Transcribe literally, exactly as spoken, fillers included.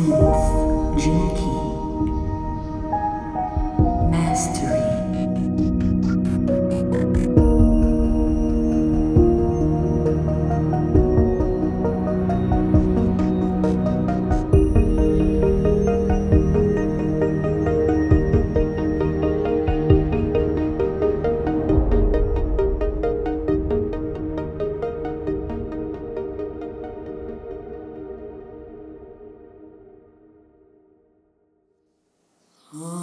Dance Reiki Mastery. Oh.